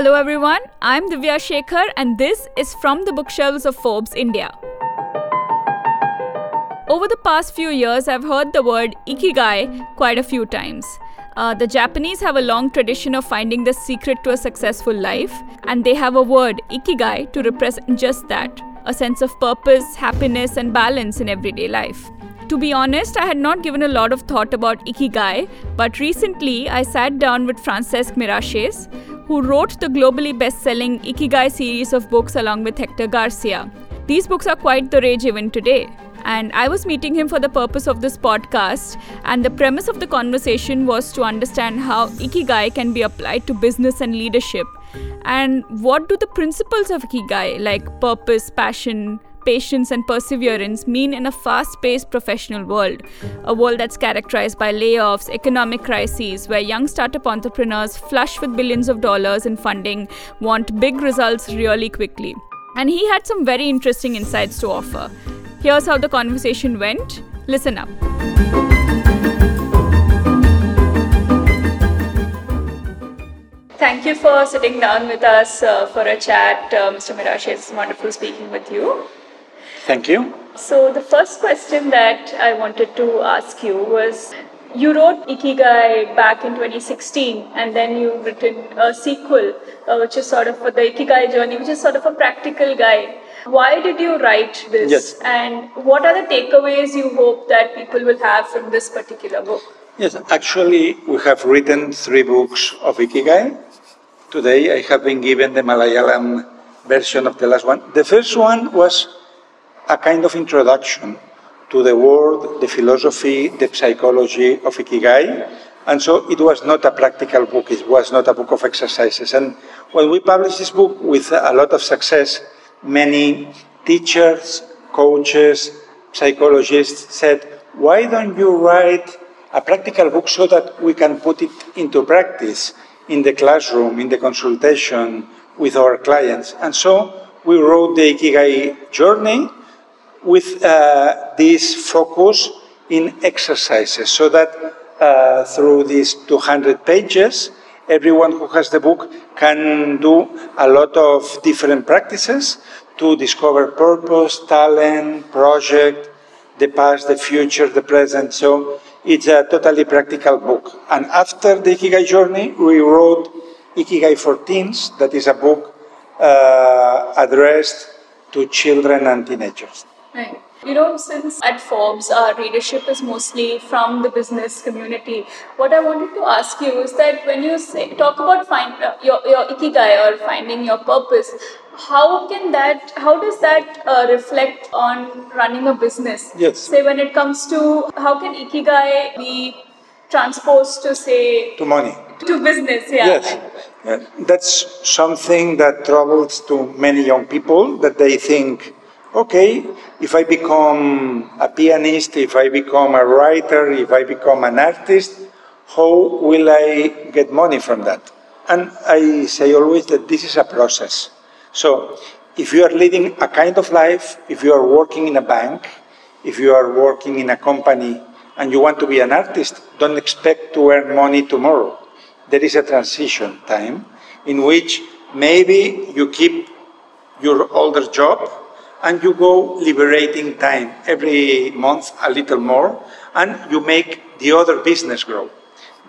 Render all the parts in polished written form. Hello everyone, I'm Divya Shekhar and this is From the Bookshelves of Forbes India. Over the past few years, I've heard the word Ikigai quite a few times. The Japanese have a long tradition of finding the secret to a successful life, and they have a word, Ikigai, to represent just that, a sense of purpose, happiness and balance in everyday life. To be honest, I had not given a lot of thought about Ikigai, but recently I sat down with Francesc Miralles, who wrote the globally best-selling Ikigai series of books along with Hector Garcia. These books are quite the rage even today. And I was meeting him for the purpose of this podcast, and the premise of the conversation was to understand how Ikigai can be applied to business and leadership. And what do the principles of Ikigai, like purpose, passion, patience and perseverance, mean in a fast-paced professional world, a world that's characterized by layoffs, economic crises, where young startup entrepreneurs flush with billions of dollars in funding want big results really quickly. And he had some very interesting insights to offer. Here's how the conversation went. Listen up. Thank you for sitting down with us for a chat, Mr. Miralles. It's wonderful speaking with you. Thank you. So the first question that I wanted to ask you was, you wrote Ikigai back in 2016 and then you've written a sequel which is sort of for the Ikigai journey, which is sort of a practical guide. Why did you write this? Yes. And what are the takeaways you hope that people will have from this particular book? Yes, actually we have written three books of Ikigai. Today I have been given the Malayalam version of the last one. The first one was a kind of introduction to the world, the philosophy, the psychology of Ikigai. And so it was not a practical book, it was not a book of exercises. And when we published this book with a lot of success, many teachers, coaches, psychologists said, why don't you write a practical book so that we can put it into practice in the classroom, in the consultation with our clients? And so we wrote the Ikigai journey with this focus in exercises, so that through these 200 pages, everyone who has the book can do a lot of different practices to discover purpose, talent, project, the past, the future, the present. So it's a totally practical book. And after the Ikigai journey, we wrote Ikigai for Teens, that is a book addressed to children and teenagers. Right. You know, since at Forbes, our readership is mostly from the business community, what I wanted to ask you is that when you say, talk about your Ikigai or finding your purpose, how does that reflect on running a business? Yes. Say when it comes to, how can Ikigai be transposed to, say... to money. To business, yeah. Yes. That's something that troubles to many young people, that they think, okay, if I become a pianist, if I become a writer, if I become an artist, how will I get money from that? And I say always that this is a process. So if you are leading a kind of life, if you are working in a bank, if you are working in a company and you want to be an artist, don't expect to earn money tomorrow. There is a transition time in which maybe you keep your older job and you go liberating time every month a little more, and you make the other business grow,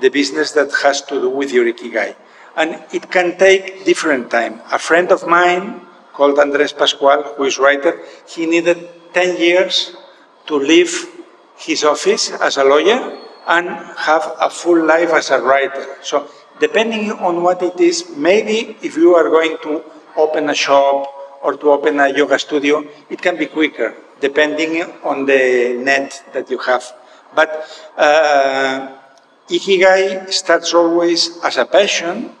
the business that has to do with your Ikigai. And it can take different time. A friend of mine called Andres Pascual, who is writer, he needed 10 years to leave his office as a lawyer and have a full life as a writer. So depending on what it is, maybe if you are going to open a shop or to open a yoga studio, it can be quicker, depending on the net that you have. But Ikigai starts always as a passion,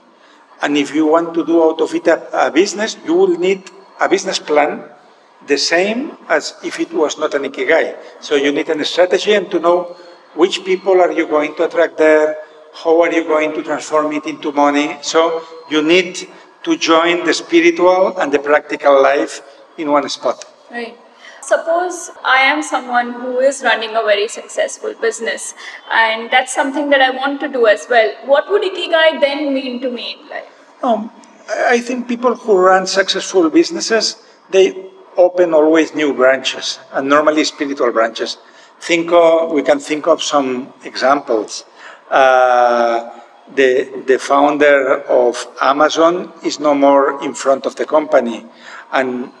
and if you want to do out of it a business, you will need a business plan, the same as if it was not an Ikigai. So you need a strategy and to know which people are you going to attract there, how are you going to transform it into money. So you need to join the spiritual and the practical life in one spot. Right. Suppose I am someone who is running a very successful business, and that's something that I want to do as well. What would Ikigai then mean to me in life? I think people who run successful businesses, they open always new branches, and normally spiritual branches. We can think of some examples. The founder of Amazon is no more in front of the company, and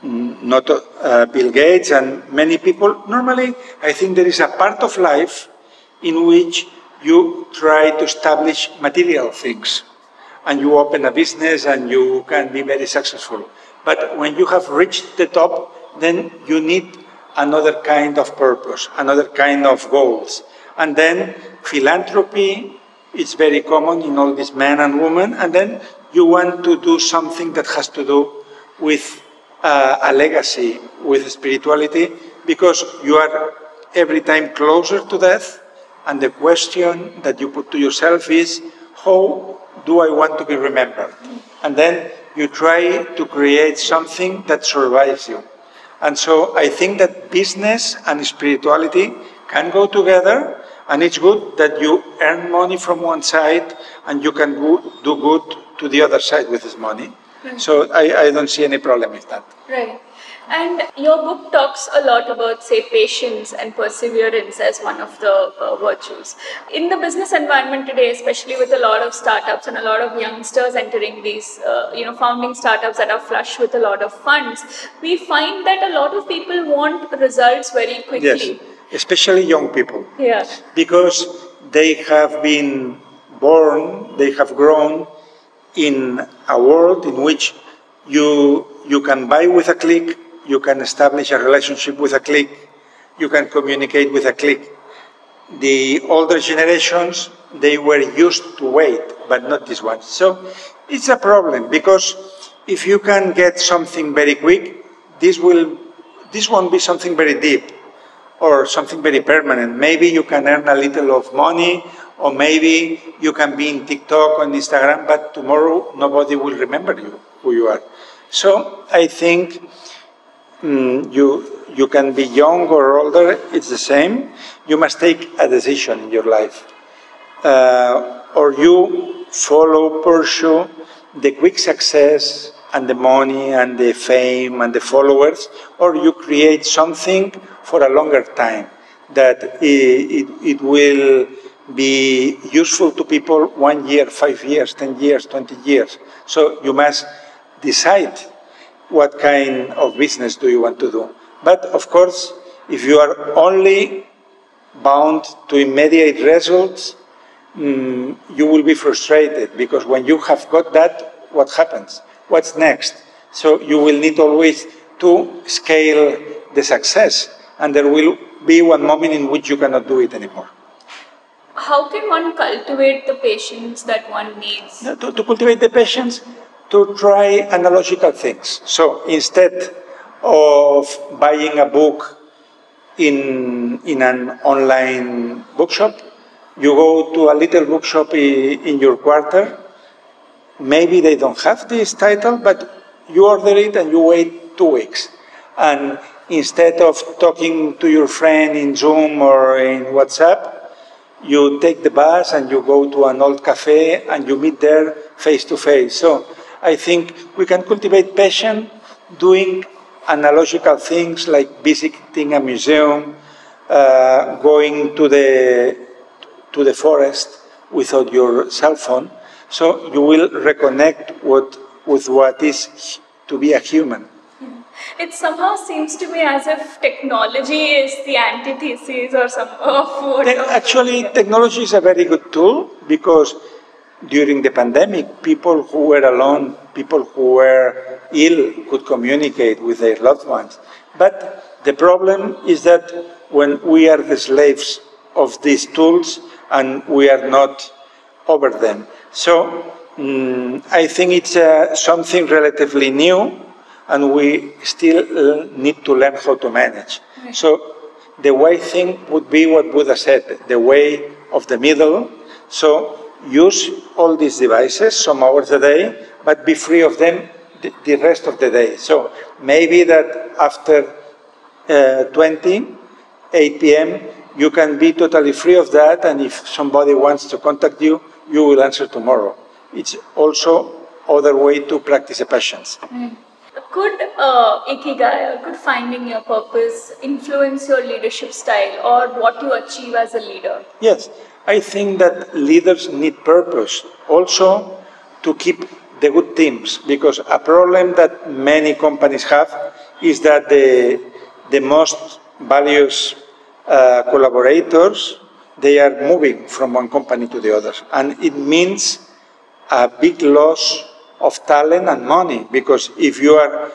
not Bill Gates and many people. Normally, I think there is a part of life in which you try to establish material things, and you open a business and you can be very successful. But when you have reached the top, then you need another kind of purpose, another kind of goals. And then philanthropy is very common in all these men and women. And then you want to do something that has to do with a legacy, with spirituality, because you are every time closer to death. And the question that you put to yourself is, how do I want to be remembered? And then you try to create something that survives you. And so I think that business and spirituality can go together, and it's good that you earn money from one side and you can do good to the other side with this money. Right. So I don't see any problem with that. Right. And your book talks a lot about, say, patience and perseverance as one of the virtues. In the business environment today, especially with a lot of startups and a lot of youngsters entering these, founding startups that are flush with a lot of funds, we find that a lot of people want results very quickly. Yes, especially young people. Yeah. Because they have been born, they have grown in a world in which you can buy with a click, you can establish a relationship with a click, you can communicate with a click. The older generations, they were used to wait, but not this one. So it's a problem, because if you can get something very quick, this won't be something very deep or something very permanent. Maybe you can earn a little of money, or maybe you can be in TikTok or Instagram, but tomorrow nobody will remember you, who you are. So I think you can be young or older, it's the same. You must take a decision in your life. Or you pursue the quick success and the money and the fame and the followers, or you create something for a longer time that it will be useful to people 1 year, 5 years, 10 years, 20 years. So you must decide what kind of business do you want to do. But of course, if you are only bound to immediate results, you will be frustrated, because when you have got that, what happens? What's next? So you will need always to scale the success, and there will be one moment in which you cannot do it anymore. How can one cultivate the patience that one needs? To cultivate the patience, to try analogical things. So instead of buying a book in an online bookshop, you go to a little bookshop in your quarter. Maybe they don't have this title, but you order it and you wait 2 weeks. And instead of talking to your friend in Zoom or in WhatsApp, you take the bus and you go to an old cafe and you meet there face to face. So I think we can cultivate passion doing analogical things like visiting a museum, going to the forest without your cell phone. So you will reconnect with what is to be a human. It somehow seems to me as if technology is the antithesis or some food. Actually, technology is a very good tool, because during the pandemic, people who were alone, people who were ill, could communicate with their loved ones. But the problem is that when we are the slaves of these tools and we are not over them. So I think it's something relatively new, and we still need to learn how to manage. Right. So the way thing would be what Buddha said, the way of the middle. So use all these devices some hours a day, but be free of them the rest of the day. So maybe that after 8 p.m., you can be totally free of that, and if somebody wants to contact you, you will answer tomorrow. It's also other way to practice a passion. Mm. Could Ikigai, or could finding your purpose, influence your leadership style or what you achieve as a leader? Yes, I think that leaders need purpose also to keep the good teams, because a problem that many companies have is that the most valuable collaborators, they are moving from one company to the other, and it means a big loss of talent and money, because if you are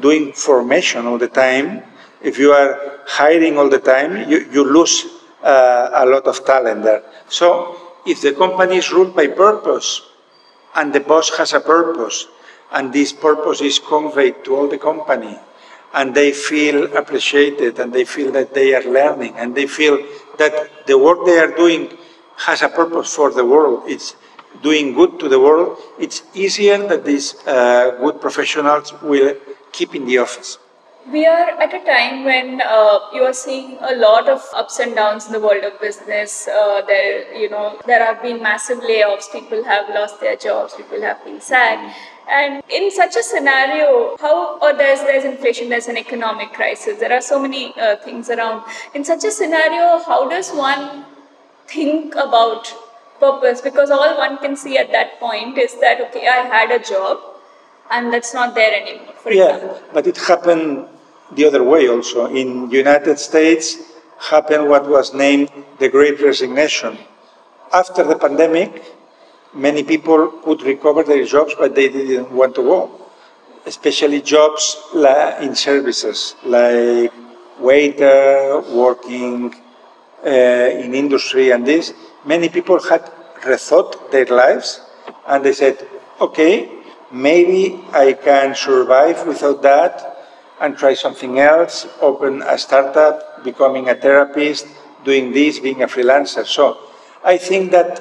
doing formation all the time, if you are hiring all the time, you lose a lot of talent there. So if the company is ruled by purpose and the boss has a purpose and this purpose is conveyed to all the company and they feel appreciated and they feel that they are learning and they feel that the work they are doing has a purpose for the world, it's doing good to the world, it's easier that these good professionals will keep in the office. We are at a time when you are seeing a lot of ups and downs in the world of business. There have been massive layoffs, people have lost their jobs, people have been sacked. And in such a scenario, there's inflation, there's an economic crisis, there are so many things around. In such a scenario, how does one think about purpose? Because all one can see at that point is that, okay, I had a job and that's not there anymore, for example. But it happened the other way also. In United States happened what was named the Great Resignation. After the pandemic, many people could recover their jobs, but they didn't want to go, especially jobs in services, like waiter, working in industry and this. Many people had rethought their lives and they said, okay, maybe I can survive without that and try something else, open a startup, becoming a therapist, doing this, being a freelancer. So I think that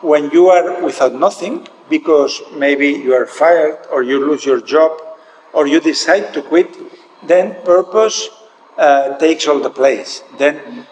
when you are without nothing, because maybe you are fired or you lose your job or you decide to quit, then purpose takes all the place. Then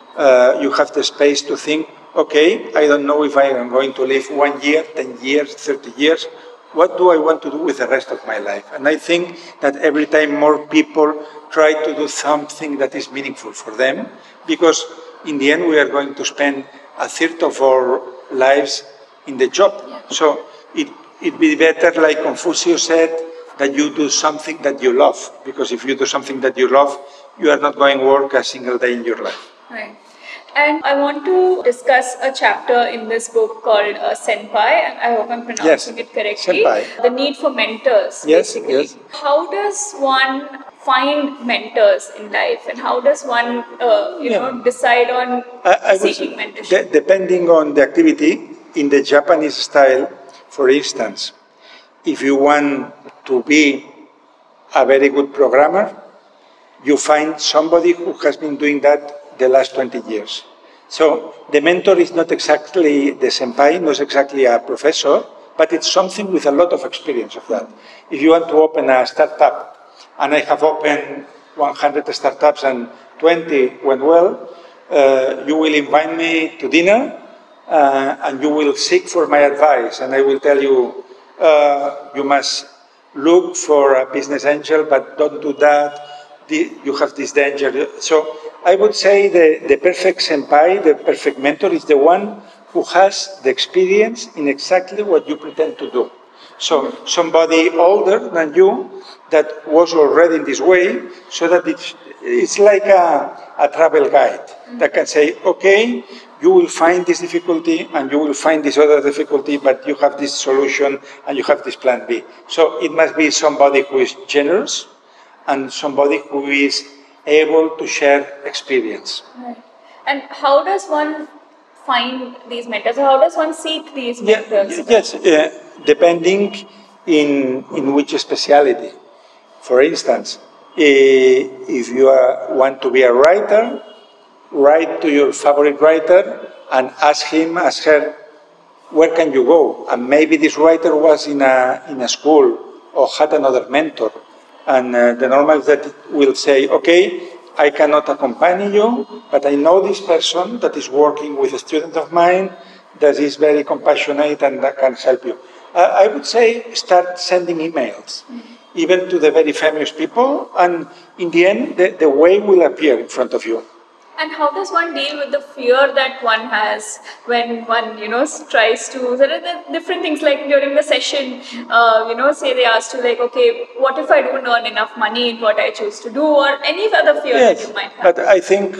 you have the space to think, okay, I don't know if I am going to live 1 year, 10 years, 30 years. What do I want to do with the rest of my life? And I think that every time more people try to do something that is meaningful for them, because in the end we are going to spend a third of our lives in the job. Yeah. So it'd be better, like Confucius said, that you do something that you love, because if you do something that you love, you are not going to work a single day in your life. Right. And I want to discuss a chapter in this book called Senpai, and I hope I'm pronouncing it correctly. Senpai. The need for mentors, basically. Yes. How does one find mentors in life, and how does one decide on seeking mentorship? Depending on the activity, in the Japanese style, for instance, if you want to be a very good programmer, you find somebody who has been doing that the last 20 years. So the mentor is not exactly the senpai, not exactly a professor, but it's something with a lot of experience of that. If you want to open a startup, and I have opened 100 startups and 20 went well, you will invite me to dinner and you will seek for my advice, and I will tell you, you must look for a business angel, but don't do that, you have this danger. So I would say the perfect senpai, the perfect mentor, is the one who has the experience in exactly what you pretend to do. So somebody older than you that was already in this way, so that it's like a travel guide that can say, okay, you will find this difficulty and you will find this other difficulty, but you have this solution and you have this plan B. So it must be somebody who is generous and somebody who is able to share experience. Right. And how does one find these mentors? How does one seek these mentors? Depending in which speciality. For instance, if you want to be a writer, write to your favorite writer and ask him, ask her, where can you go? And maybe this writer was in a school or had another mentor. And the normal that will say, okay, I cannot accompany you, but I know this person that is working with a student of mine that is very compassionate and that can help you. I would say start sending emails, even to the very famous people, and in the end, the way will appear in front of you. And how does one deal with the fear that one has when one, tries to, there are different things like during the session, say they asked you like, okay, what if I don't earn enough money in what I choose to do, or any other fear that you might have? But I think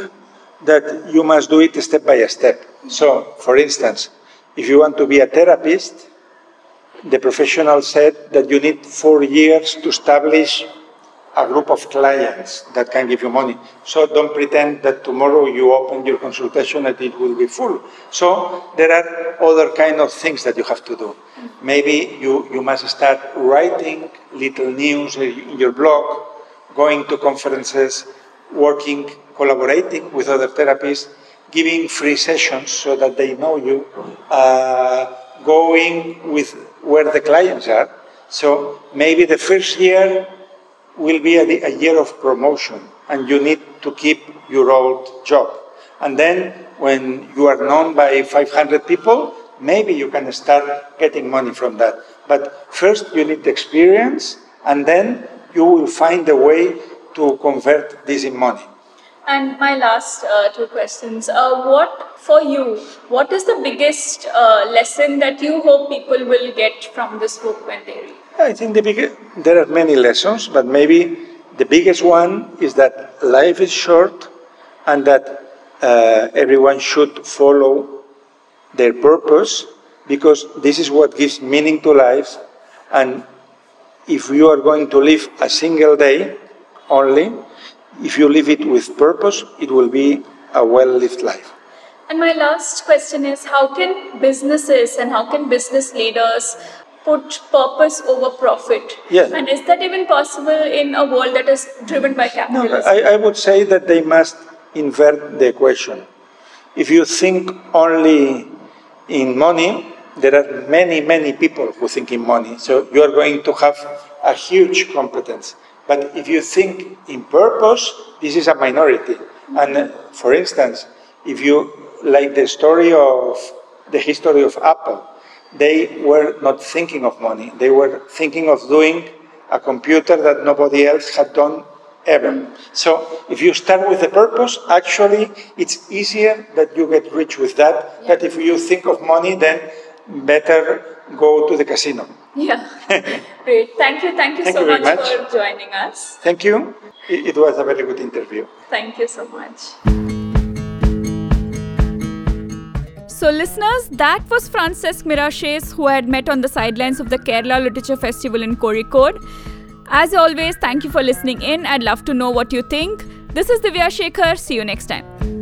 that you must do it step by step. So, for instance, if you want to be a therapist, the professional said that you need 4 years to establish a group of clients that can give you money. So don't pretend that tomorrow you open your consultation and it will be full. So there are other kind of things that you have to do. Maybe you must start writing little news in your blog, going to conferences, working, collaborating with other therapists, giving free sessions so that they know you, going with where the clients are. So maybe the first year will be a year of promotion and you need to keep your old job. And then when you are known by 500 people, maybe you can start getting money from that. But first you need the experience and then you will find a way to convert this in money. And my last two questions. What is the biggest lesson that you hope people will get from this book when they read? I think there are many lessons, but maybe the biggest one is that life is short and that everyone should follow their purpose, because this is what gives meaning to life. And if you are going to live a single day only, if you live it with purpose, it will be a well-lived life. And my last question is, how can businesses and how can business leaders put purpose over profit? Yes. And is that even possible in a world that is driven by capitalism? No, I would say that they must invert the equation. If you think only in money, there are many, many people who think in money. So you are going to have a huge competence. But if you think in purpose, this is a minority. And for instance, if you like the history of Apple, they were not thinking of money. They were thinking of doing a computer that nobody else had done ever. So if you start with the purpose, actually, it's easier that you get rich with that. But if you think of money, then better go to the casino. Yeah, great. Thank you so much for joining us. Thank you. It was a very good interview. Thank you so much. So listeners, that was Francesc Miralles, who I had met on the sidelines of the Kerala Literature Festival in Kauri Code. As always, thank you for listening in. I'd love to know what you think. This is Divya Shekhar. See you next time.